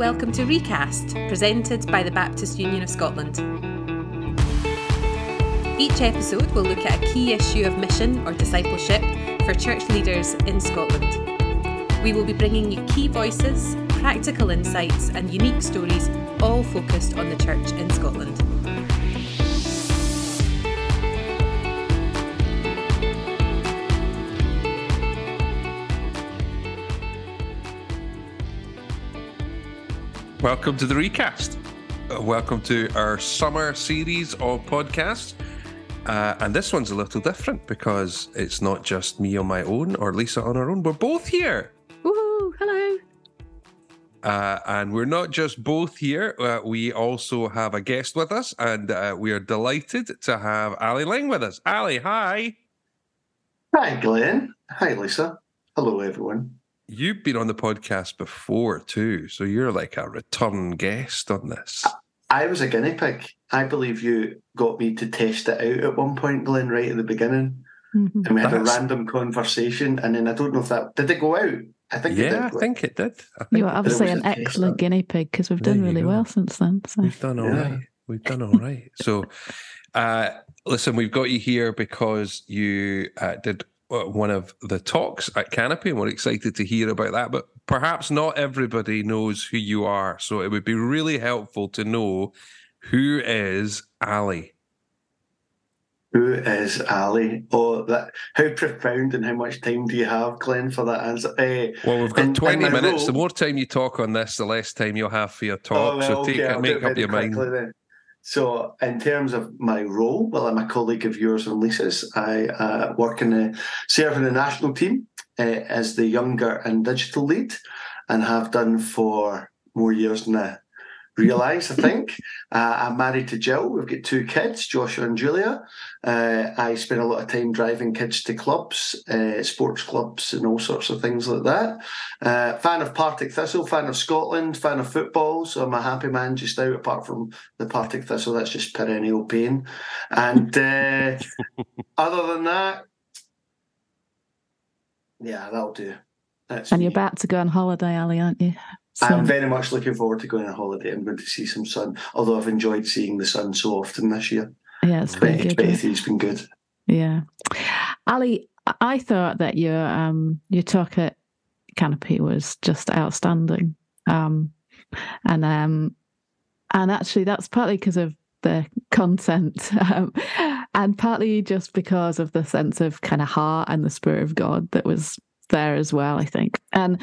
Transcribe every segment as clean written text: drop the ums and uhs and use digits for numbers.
Welcome to Recast, presented by the Baptist Union of Scotland. Each episode will look at a key issue of mission or discipleship for church leaders in Scotland. We will be bringing you key voices, practical insights and unique stories, all focused on the church in Scotland. Welcome to the Recast. Welcome to our summer series of podcasts. And this one's a little different because it's not just me on my own or Lisa on her own. We're both here. Woohoo! Hello. And we're not just both here. We also have a guest with us, and we are delighted to have Ali Laing with us. Ali, hi. Hi, Glenn. Hi, Lisa. Hello, everyone. You've been on the podcast before too, so you're like a return guest on this. I was a guinea pig. I believe you got me to test it out at one point, Glenn, right at the beginning. Mm-hmm. And we had a random conversation, and then I don't know if that... Did it go out? I think it did. Yeah, I think it did. You were obviously an excellent guinea pig, because we've done really well since then. So. We've done all right. We've done all right. So, listen, we've got you here because you did one of the talks at Canopy, and we're excited to hear about that. But perhaps not everybody knows who you are, so it would be really helpful to know, who is Ali? Who is Ali? Oh, that! How profound, and how much time do you have, Glenn, for that answer? Well, we've got 20 minutes. The more time you talk on this, the less time you'll have for your talk. Make up your mind. Then. So in terms of my role, well, I'm a colleague of yours and Lisa's. I work serve in the national team as the younger and digital lead, and have done for more years than I realise, I think. I'm married to Jill. We've got two kids, Joshua and Julia. I spend a lot of time driving kids to clubs, sports clubs and all sorts of things like that. Fan of Partick Thistle, fan of Scotland, fan of football. So I'm a happy man just now, apart from the Partick Thistle. That's just perennial pain. And other than that, yeah, that'll do. You're about to go on holiday, Ali, aren't you? I'm very much looking forward to going on holiday. I'm going to see some sun, although I've enjoyed seeing the sun so often this year. Yeah, it's been good. 2023's been good. Yeah. Ali, I thought that your talk at Canopy was just outstanding. And actually that's partly because of the content and partly just because of the sense of kind of heart and the Spirit of God that was there as well, I think. And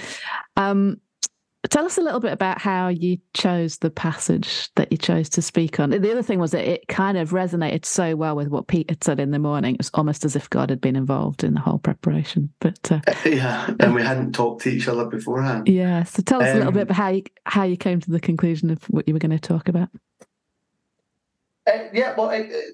tell us a little bit about how you chose the passage that you chose to speak on. The other thing was that it kind of resonated so well with what Pete had said in the morning. It was almost as if God had been involved in the whole preparation. But and we hadn't talked to each other beforehand. Yeah, so tell us a little bit about how you came to the conclusion of what you were going to talk about.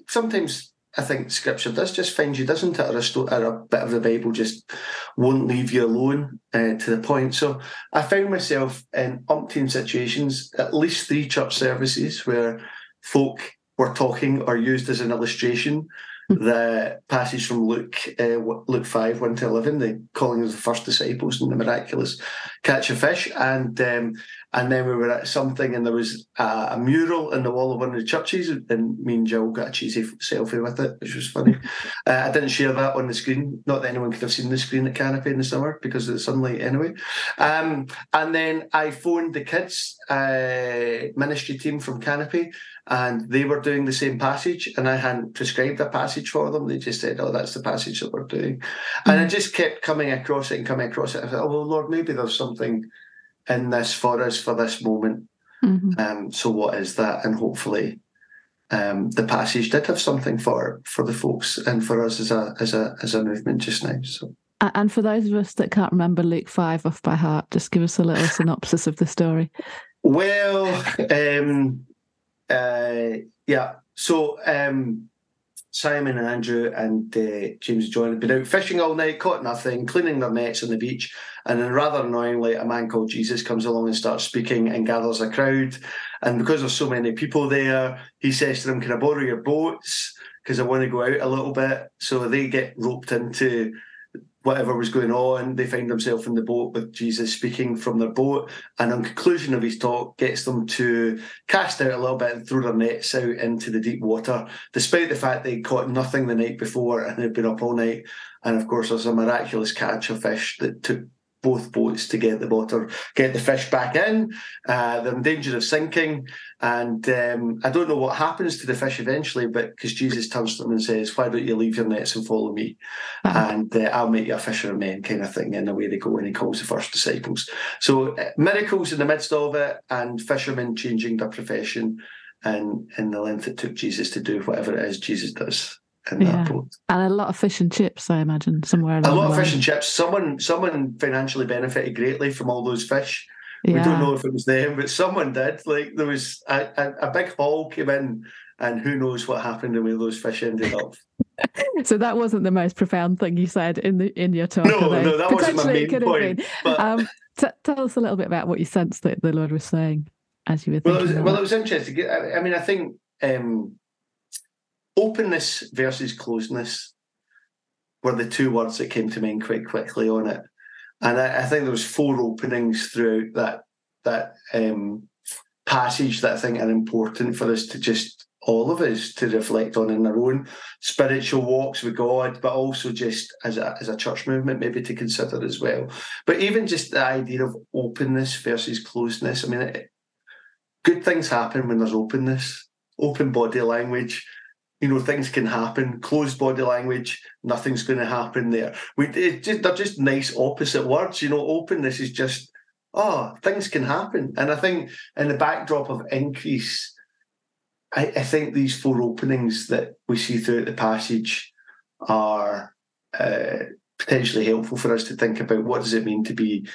Sometimes I think Scripture does just find you, doesn't it? Or a bit of the Bible just won't leave you alone to the point. So I found myself in umpteen situations, at least 3 church services, where folk were talking or used as an illustration the passage from Luke 5:1-11, the calling of the first disciples and the miraculous catch of fish. And then we were at something, and there was a mural in the wall of one of the churches, and me and Jill got a cheesy selfie with it, which was funny. I didn't share that on the screen. Not that anyone could have seen the screen at Canopy in the summer because of the sunlight anyway. And then I phoned the kids' ministry team from Canopy, and they were doing the same passage, and I hadn't prescribed a passage for them. They just said, oh, that's the passage that we're doing. Mm-hmm. And I just kept coming across it. I thought, oh, well, Lord, maybe there's something in this for us for this moment. Mm-hmm. So what is that? And hopefully the passage did have something for the folks and for us as a movement just now. So, and for those of us that can't remember Luke 5 off by heart, just give us a little synopsis of the story. Well, Simon and Andrew and James and John had been out fishing all night, caught nothing, cleaning their nets on the beach. And then rather annoyingly, a man called Jesus comes along and starts speaking and gathers a crowd. And because there's so many people there, he says to them, can I borrow your boats? Because I want to go out a little bit. So they get roped into whatever was going on, they find themselves in the boat with Jesus speaking from their boat, and on conclusion of his talk gets them to cast out a little bit and throw their nets out into the deep water, despite the fact they caught nothing the night before and they'd been up all night. And of course, there's a miraculous catch of fish that took both boats to get the water, get the fish back in. They're in danger of sinking. And I don't know what happens to the fish eventually, but because Jesus turns to them and says, why don't you leave your nets and follow me? And I'll make you a fisher of men, kind of thing. And away they go, and he calls the first disciples. So miracles in the midst of it, and fishermen changing their profession, and in the length it took Jesus to do whatever it is Jesus does. Yeah. And a lot of fish and chips, I imagine, somewhere along the line. A lot of fish and chips. Someone financially benefited greatly from all those fish. Yeah. We don't know if it was them, but someone did. Like, there was a big haul came in, and who knows what happened and where those fish ended up. So that wasn't the most profound thing you said in your talk. No, that wasn't my main point. But... tell us a little bit about what you sensed that the Lord was saying as you were thinking. Well, it was interesting. I mean, I think... openness versus closeness were the two words that came to mind quite quickly on it. And I think there was four openings throughout that passage that I think are important for us to just, all of us, to reflect on in our own spiritual walks with God, but also just as a church movement maybe to consider as well. But even just the idea of openness versus closeness, I mean, good things happen when there's openness, open body language. You know, things can happen. Closed body language, nothing's going to happen there. They're just nice opposite words. You know, openness is just, things can happen. And I think in the backdrop of increase, I think these four openings that we see throughout the passage are potentially helpful for us to think about what does it mean to be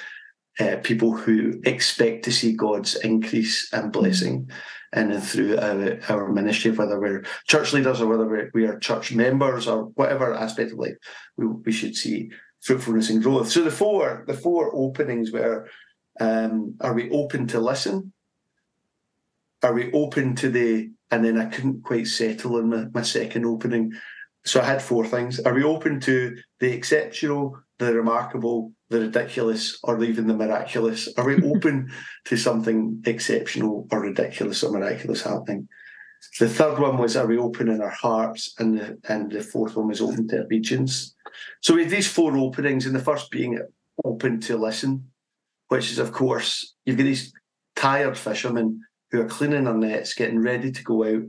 people who expect to see God's increase and blessing in and through our ministry, whether we're church leaders or whether we are church members or whatever aspect of life, we should see fruitfulness and growth. So the four openings were, are we open to listen? Are we open to the... And then I couldn't quite settle on my second opening. So I had four things. Are we open to the exceptional, the remarkable, the ridiculous, or even the miraculous? Are we open to something exceptional or ridiculous or miraculous happening? The third one was, are we open in our hearts? And the fourth one was open to obedience. So we had these four openings, and the first being open to listen, which is, of course, you've got these tired fishermen who are cleaning their nets, getting ready to go out.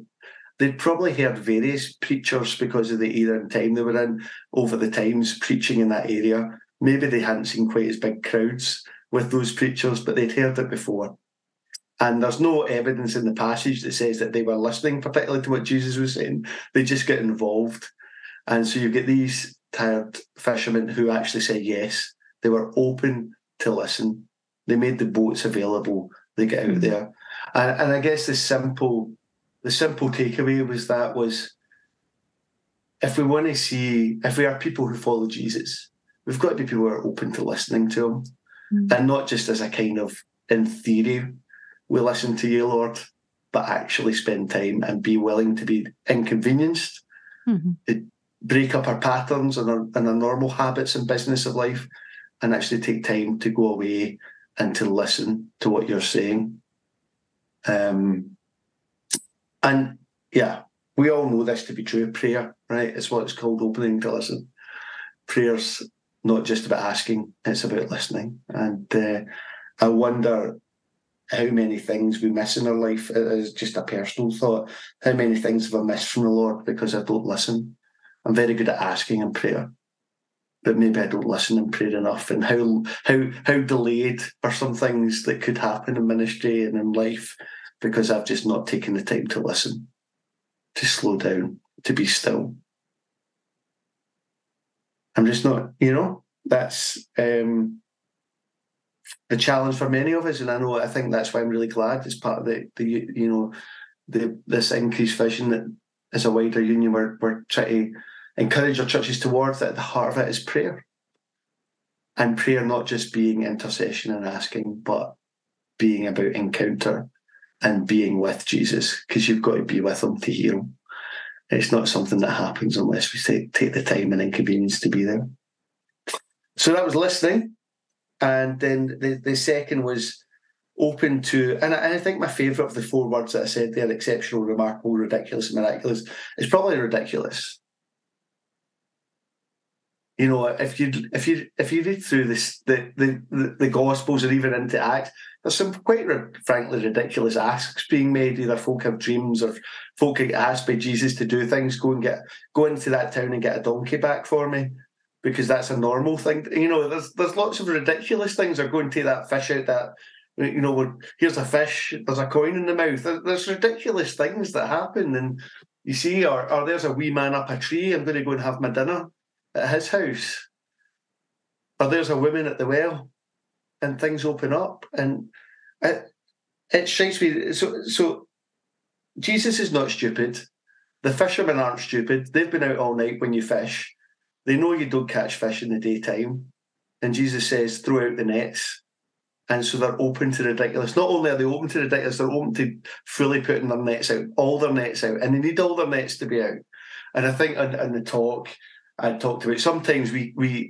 They'd probably heard various preachers because of the era and time they were in over the times preaching in that area. Maybe they hadn't seen quite as big crowds with those preachers, but they'd heard it before. And there's no evidence in the passage that says that they were listening particularly to what Jesus was saying. They just get involved. And so you get these tired fishermen who actually say yes. They were open to listen. They made the boats available. They get out there. And I guess the simple takeaway was if we want to see, if we are people who follow Jesus, we've got to be people who are open to listening to him, and not just as a kind of, in theory, we listen to you, Lord, but actually spend time and be willing to be inconvenienced, to break up our patterns and our normal habits and business of life, and actually take time to go away and to listen to what you're saying. And yeah, we all know this to be true. Prayer, right? It's what it's called, opening to listen. Prayer's not just about asking, it's about listening. And I wonder how many things we miss in our life. It is just a personal thought. How many things have I missed from the Lord because I don't listen? I'm very good at asking in prayer, but maybe I don't listen in prayer enough. And how delayed are some things that could happen in ministry and in life because I've just not taken the time to listen, to slow down, to be still. I'm just not, you know, that's a challenge for many of us. And I think that's why I'm really glad it's part of this increased vision that as a wider union, we're trying to encourage our churches towards, that at the heart of it is prayer. And prayer not just being intercession and asking, but being about encounter and being with Jesus, because you've got to be with him to hear him. It's not something that happens unless we take the time and inconvenience to be there. So that was listening. And then the second was open to, and I think my favourite of the four words that I said there, exceptional, remarkable, ridiculous, and miraculous, is probably ridiculous. You know, if you read through this, the Gospels, or even into Acts, there's some quite frankly ridiculous asks being made. Either folk have dreams, or folk get asked by Jesus to do things. Go into that town and get a donkey back for me, because that's a normal thing. You know, there's lots of ridiculous things. Or go and take that fish out. That, you know, here's a fish. There's a coin in the mouth. There's ridiculous things that happen, and you see, or there's a wee man up a tree. I'm going to go and have my dinner at his house, or there's a woman at the well, and things open up, and it strikes me. So Jesus is not stupid. The fishermen aren't stupid. They've been out all night when you fish. They know you don't catch fish in the daytime, and Jesus says, throw out the nets. And so they're open to ridiculous. Not only are they open to ridiculous, they're open to fully putting their nets out, all their nets out, and they need all their nets to be out. And I think in the talk, I talked about, sometimes we're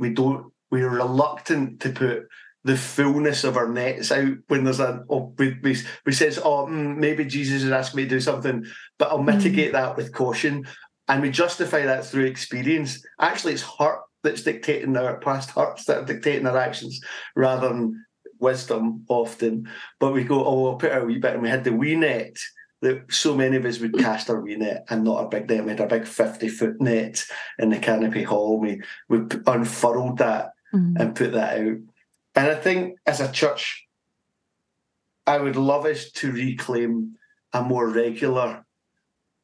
reluctant to put the fullness of our nets out when there's a, we says, maybe Jesus has asked me to do something, but I'll mitigate that with caution. And we justify that through experience. Actually, it's hurt that's dictating our past hurts that are dictating our actions rather than wisdom often. But we go, oh, we'll put our wee bit, and we had the wee net that so many of us would cast our wee net and not our big net. We had our big 50-foot net in the Canopy Hall. We unfurled that and put that out. And I think as a church, I would love us to reclaim a more regular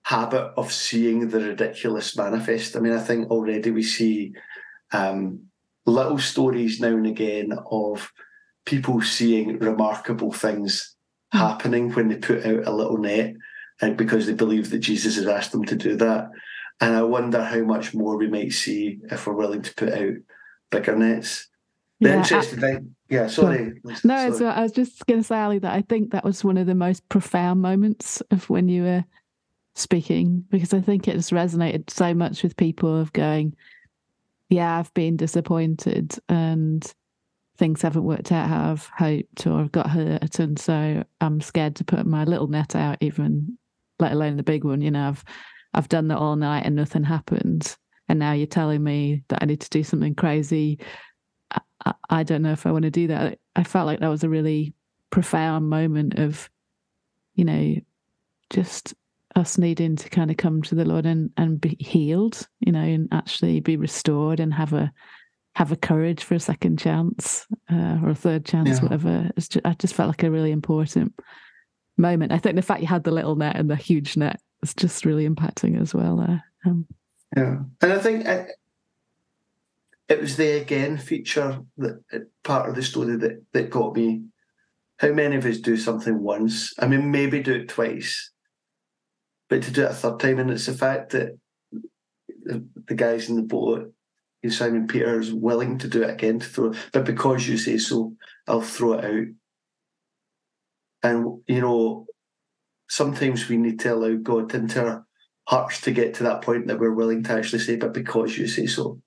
habit of seeing the ridiculous manifest. I mean, I think already we see little stories now and again of people seeing remarkable things happening when they put out a little net, and because they believe that Jesus has asked them to do that. And I wonder how much more we might see if we're willing to put out bigger nets. The interesting thing, So I was just going to say, Ali, that I think that was one of the most profound moments of when you were speaking, because I think it has resonated so much with people of going, yeah, I've been disappointed and things haven't worked out how I've hoped, or I've got hurt, and so I'm scared to put my little net out, even let alone the big one. You know, I've done that all night and nothing happened, and now you're telling me that I need to do something crazy. I don't know if I want to do that. I felt like that was a really profound moment of, you know, just us needing to kind of come to the Lord and be healed, you know, and actually be restored and have a courage for a second chance or a third chance, whatever. I just felt like a really important moment. I think the fact you had the little net and the huge net is just really impacting as well. And I think it was the again feature, that part of the story that got me. How many of us do something once? I mean, maybe do it twice, but to do it a third time. And it's the fact that the guys in the boat, Simon Peter, is willing to do it again, to throw, but because you say so, I'll throw it out. And, you know, sometimes we need to allow God into our hearts to get to that point that we're willing to actually say, but because you say so.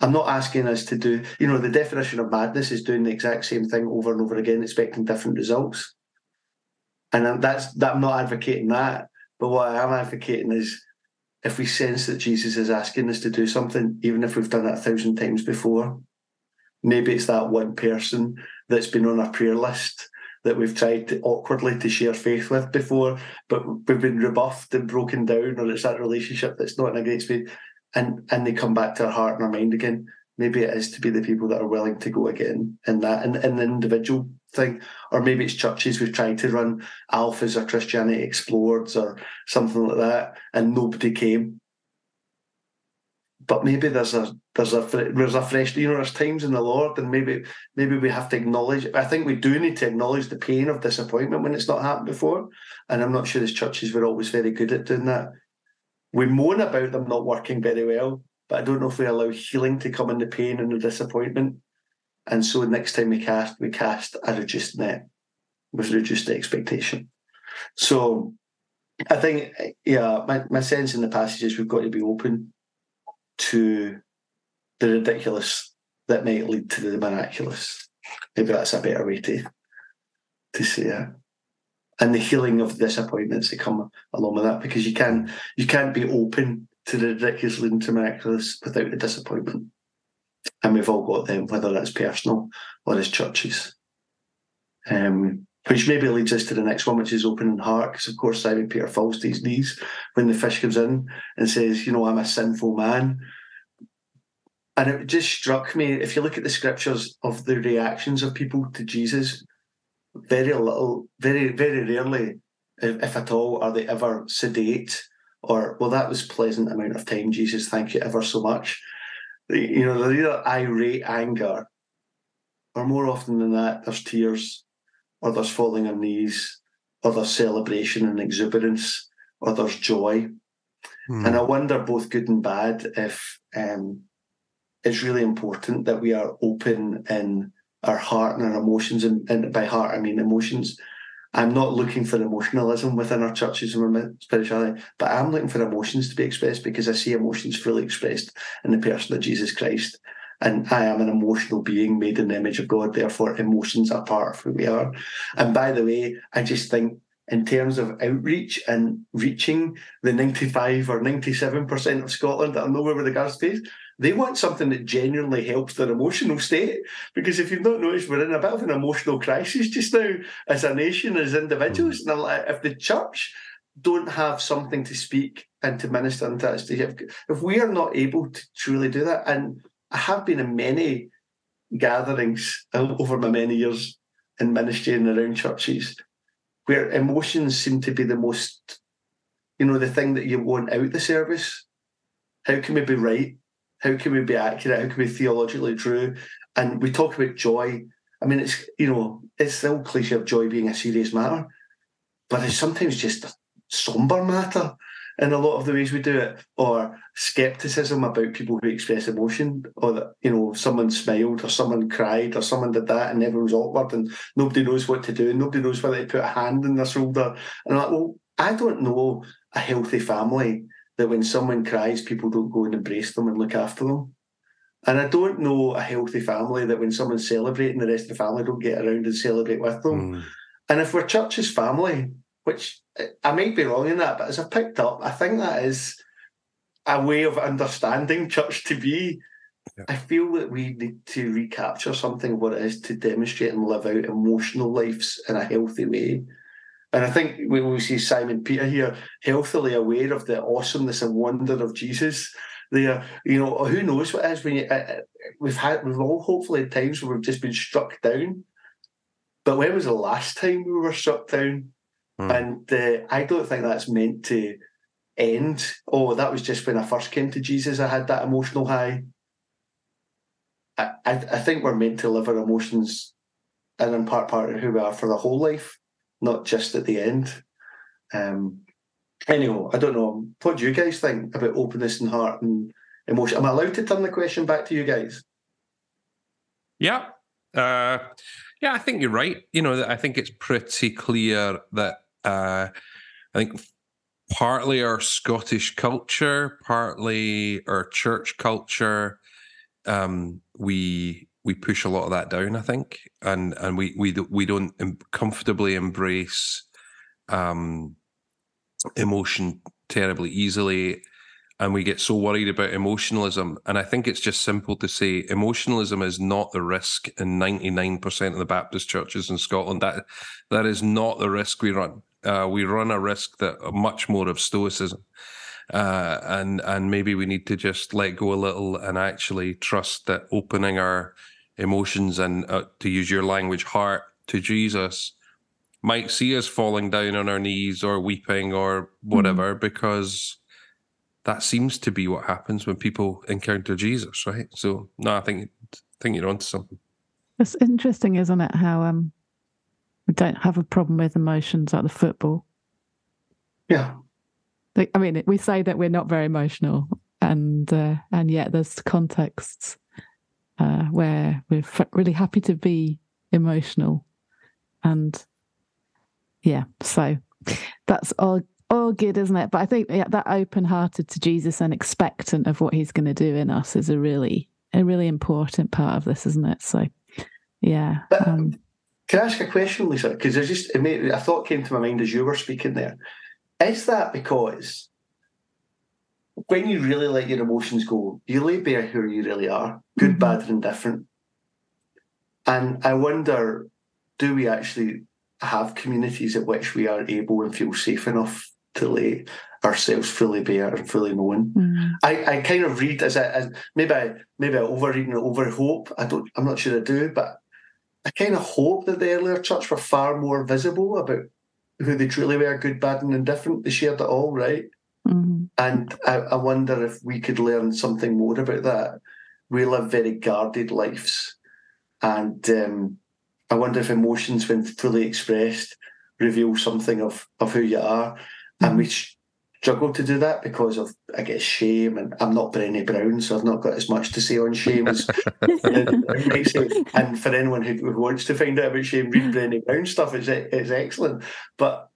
I'm not asking us to do, you know, the definition of madness is doing the exact same thing over and over again, expecting different results. And I'm not advocating that, but what I am advocating is, if we sense that Jesus is asking us to do something, even if we've done it 1,000 times before, maybe it's that one person that's been on our prayer list that we've tried to awkwardly to share faith with before, but we've been rebuffed and broken down, or it's that relationship that's not in a great space, and they come back to our heart and our mind again. Maybe it is to be the people that are willing to go again in that, in the individual thing. Or maybe it's churches we've tried to run alphas or Christianity Explored or something like that, and nobody came. But maybe there's a fresh, you know, there's times in the Lord, and maybe we have to acknowledge. I think we do need to acknowledge the pain of disappointment when it's not happened before. And I'm not sure as churches were always very good at doing that. We moan about them not working very well, but I don't know if we allow healing to come in the pain and the disappointment. And so next time we cast a reduced net with reduced expectation. So I think, my sense in the passage is we've got to be open to the ridiculous that might lead to the miraculous. Maybe that's a better way to say it. And the healing of disappointments that come along with that, because you can't be open to the ridiculous leading to miraculous without the disappointment. And we've all got them, whether that's personal or as churches. Which maybe leads us to the next one, which is opening heart. Because, of course, Simon Peter falls to his knees when the fish comes in and says, you know, I'm a sinful man. And it just struck me, if you look at the scriptures of the reactions of people to Jesus, very little, very, very rarely, if at all, are they ever sedate or, well, that was a pleasant amount of time, Jesus, thank you ever so much. You know, they're either irate anger, or more often than that, there's tears, or there's falling on knees, or there's celebration and exuberance, or there's joy. Mm. And I wonder, both good and bad, if it's really important that we are open in our heart and our emotions, and by heart I mean emotions. I'm not looking for emotionalism within our churches and spirituality, but I'm looking for emotions to be expressed, because I see emotions fully expressed in the person of Jesus Christ. And I am an emotional being made in the image of God, therefore emotions are part of who we are. And by the way, I just think in terms of outreach and reaching the 95 or 97% of Scotland that are nowhere with regards to faith, they want something that genuinely helps their emotional state. Because if you've not noticed, we're in a bit of an emotional crisis just now as a nation, as individuals. And if the church don't have something to speak and to minister and to us, if we are not able to truly do that, and I have been in many gatherings over my many years in ministry and around churches where emotions seem to be the most, you know, the thing that you want out the service. How can we be right? How can we be accurate? How can we be theologically true? And we talk about joy. I mean, it's, you know, it's the old cliche of joy being a serious matter, but it's sometimes just a somber matter in a lot of the ways we do it. Or scepticism about people who express emotion, or that, you know, someone smiled or someone cried or someone did that and everyone's awkward and nobody knows what to do and nobody knows whether to put a hand on their shoulder. And I'm like, well, I don't know a healthy family that when someone cries, people don't go and embrace them and look after them. And I don't know a healthy family that when someone's celebrating, the rest of the family don't get around and celebrate with them. Mm. And if we're church's family, which I might be wrong in that, but as I picked up, I think that is a way of understanding church to be. Yeah. I feel that we need to recapture something of what it is to demonstrate and live out emotional lives in a healthy way. And I think we will see Simon Peter here healthily aware of the awesomeness and wonder of Jesus. There, you know, who knows what it is when you, we've all hopefully had times where we've just been struck down. But when was the last time we were struck down? Mm. And I don't think that's meant to end. Oh, that was just when I first came to Jesus, I had that emotional high. I think we're meant to live our emotions and in part of who we are for the whole life, not just at the end. Anyway, I don't know. What do you guys think about openness and heart and emotion? Am I allowed to turn the question back to you guys? Yeah. Yeah, I think you're right. You know, I think it's pretty clear that I think partly our Scottish culture, partly our church culture, we push a lot of that down, I think, and we don't comfortably embrace emotion terribly easily, and we get so worried about emotionalism. And I think it's just simple to say emotionalism is not the risk in 99% of the Baptist churches in Scotland. That is not the risk we run. We run a risk that much more of stoicism. And maybe we need to just let go a little and actually trust that opening our emotions and, to use your language, heart to Jesus might see us falling down on our knees or weeping or whatever, because that seems to be what happens when people encounter Jesus, right? So, no, I think you're onto something. It's interesting, isn't it, how we don't have a problem with emotions like the football. Yeah. I mean, we say that we're not very emotional, and yet there's contexts where we're really happy to be emotional, and yeah, so that's all good, isn't it? But I think that open-hearted to Jesus and expectant of what he's going to do in us is a really a really important part of this, isn't it? So, yeah. Can I ask a question, Lisa? Because there's just a thought came to my mind as you were speaking there. Is that because when you really let your emotions go, you lay bare who you really are, good, bad, and indifferent. And I wonder, do we actually have communities at which we are able and feel safe enough to lay ourselves fully bare and fully known? I kind of read as maybe I overread and overhope. I'm not sure I do, but I kind of hope that the earlier church were far more visible about who they truly were, good, bad, and indifferent. They shared it all, right? And I wonder if we could learn something more about that. We live very guarded lives. And I wonder if emotions, when fully expressed, reveal something of who you are. And we struggle to do that because of, I guess, shame. And I'm not Brené Brown, so I've not got as much to say on shame as And for anyone who wants to find out about shame, read Brené Brown stuff. It's excellent. But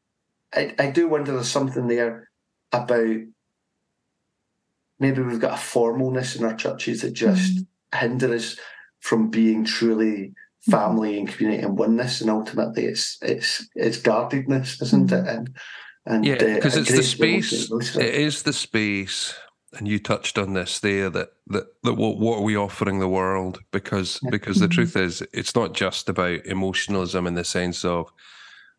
I do wonder there's something there about maybe we've got a formalness in our churches that just hinder us from being truly family and community and oneness, and ultimately it's guardedness, isn't it? And yeah, because it's the space. It is the space, and you touched on this there. That what are we offering the world? Because the truth is, it's not just about emotionalism in the sense of,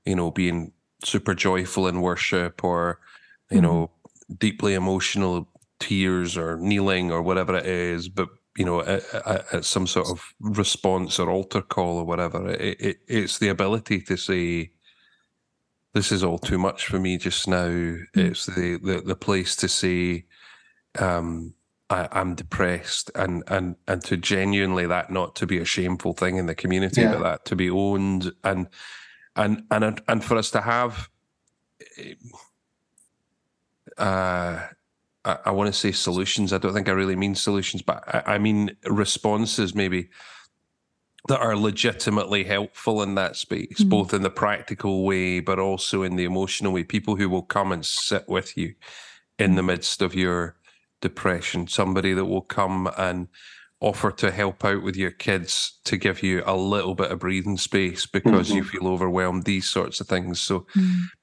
being super joyful in worship or deeply emotional tears or kneeling or whatever it is, but at some sort of response or altar call or whatever. It's the ability to say, this is all too much for me just now. It's the place to say, I'm depressed, and to genuinely, that not to be a shameful thing in the community, but that to be owned, and for us to have, I want to say solutions. I don't think I really mean solutions, but I mean responses maybe that are legitimately helpful in that space, both in the practical way, but also in the emotional way. People who will come and sit with you in the midst of your depression, somebody that will come and offer to help out with your kids to give you a little bit of breathing space because you feel overwhelmed, these sorts of things. So,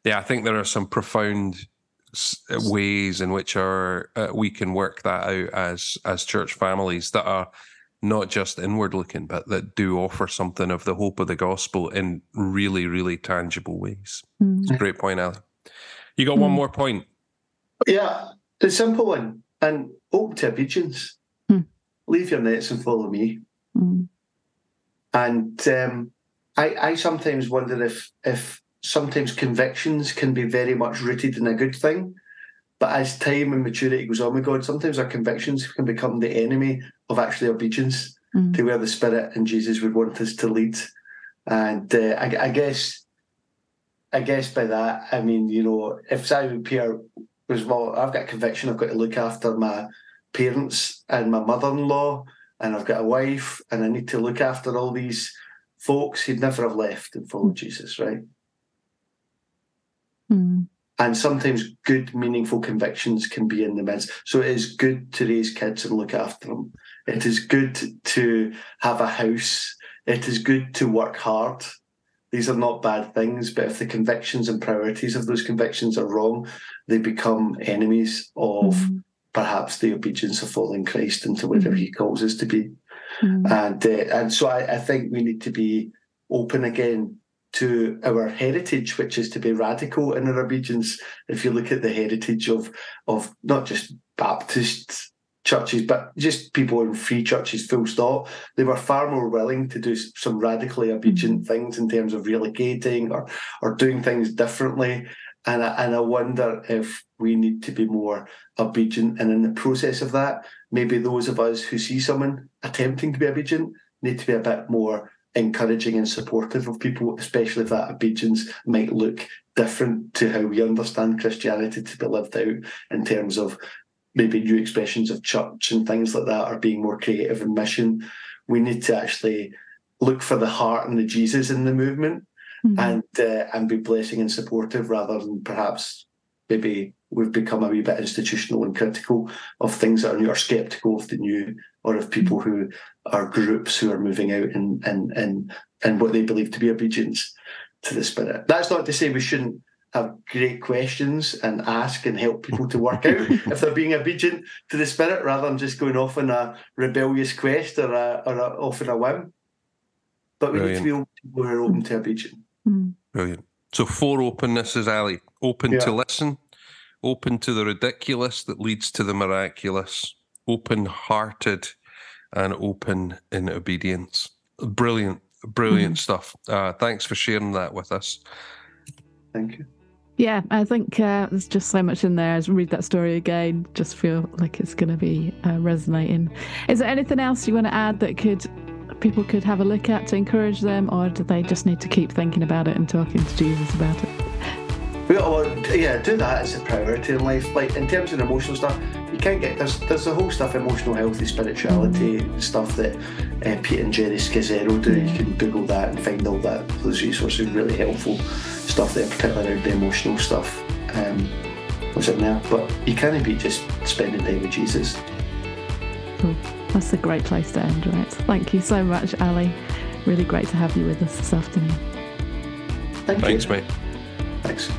I think there are some profound ways in which we can work that out as church families that are not just inward looking, but that do offer something of the hope of the gospel in really, really tangible ways. It's a great point, Ali. You got one more point? Yeah, the simple one, and open to obedience. Leave your nets and follow me. And I sometimes wonder if sometimes convictions can be very much rooted in a good thing, but as time and maturity goes on with God, sometimes our convictions can become the enemy of actually obedience to where the Spirit and Jesus would want us to lead. And I guess by that, I mean, if Simon Pierre was, well, I've got a conviction, I've got to look after my parents and my mother-in-law, and I've got a wife, and I need to look after all these folks, he'd never have left and followed Jesus, right? And sometimes good, meaningful convictions can be in the midst. So it is good to raise kids and look after them. It is good to have a house. It is good to work hard. These are not bad things, but if the convictions and priorities of those convictions are wrong, they become enemies of perhaps the obedience of following Christ into whatever he calls us to be. And so I think we need to be open again to our heritage, which is to be radical in our obedience. If you look at the heritage of not just Baptist churches, but just people in free churches, full stop, they were far more willing to do some radically obedient things in terms of relocating or doing things differently. And I wonder if we need to be more obedient. And in the process of that, maybe those of us who see someone attempting to be obedient need to be a bit more encouraging and supportive of people, especially if that obedience might look different to how we understand Christianity to be lived out in terms of maybe new expressions of church and things like that, or being more creative in mission. We need to actually look for the heart and the Jesus in the movement and be blessing and supportive rather than perhaps maybe we've become a wee bit institutional and critical of things that are new or sceptical of the new or of people who are groups who are moving out in what they believe to be obedience to the Spirit. That's not to say we shouldn't have great questions and ask and help people to work out if they're being obedient to the Spirit, rather than just going off on a rebellious quest or off on a whim. But we need to be open to people who are open to obedience. Brilliant. So 4 opennesses, Ali. Open to listen, open to the ridiculous that leads to the miraculous, open-hearted, and open in obedience. Brilliant stuff. Thanks for sharing that with us. Thank you. Yeah, I think there's just so much in there. As we read that story again, just feel like it's going to be resonating. Is there anything else you want to add that people could have a look at to encourage them, or do they just need to keep thinking about it and talking to Jesus about it? Well, yeah, do that as a priority in life. Like in terms of emotional stuff, you can't get there's the whole stuff, emotional healthy spirituality stuff that Pete and Jerry Scazzero do. You can Google that and find all those resources, really helpful stuff there, particularly around the emotional stuff. What's it now? But you can't be just spending time with Jesus. Cool. That's a great place to end, right? Thank you so much, Ali. Really great to have you with us this afternoon. Thanks, mate. Thanks.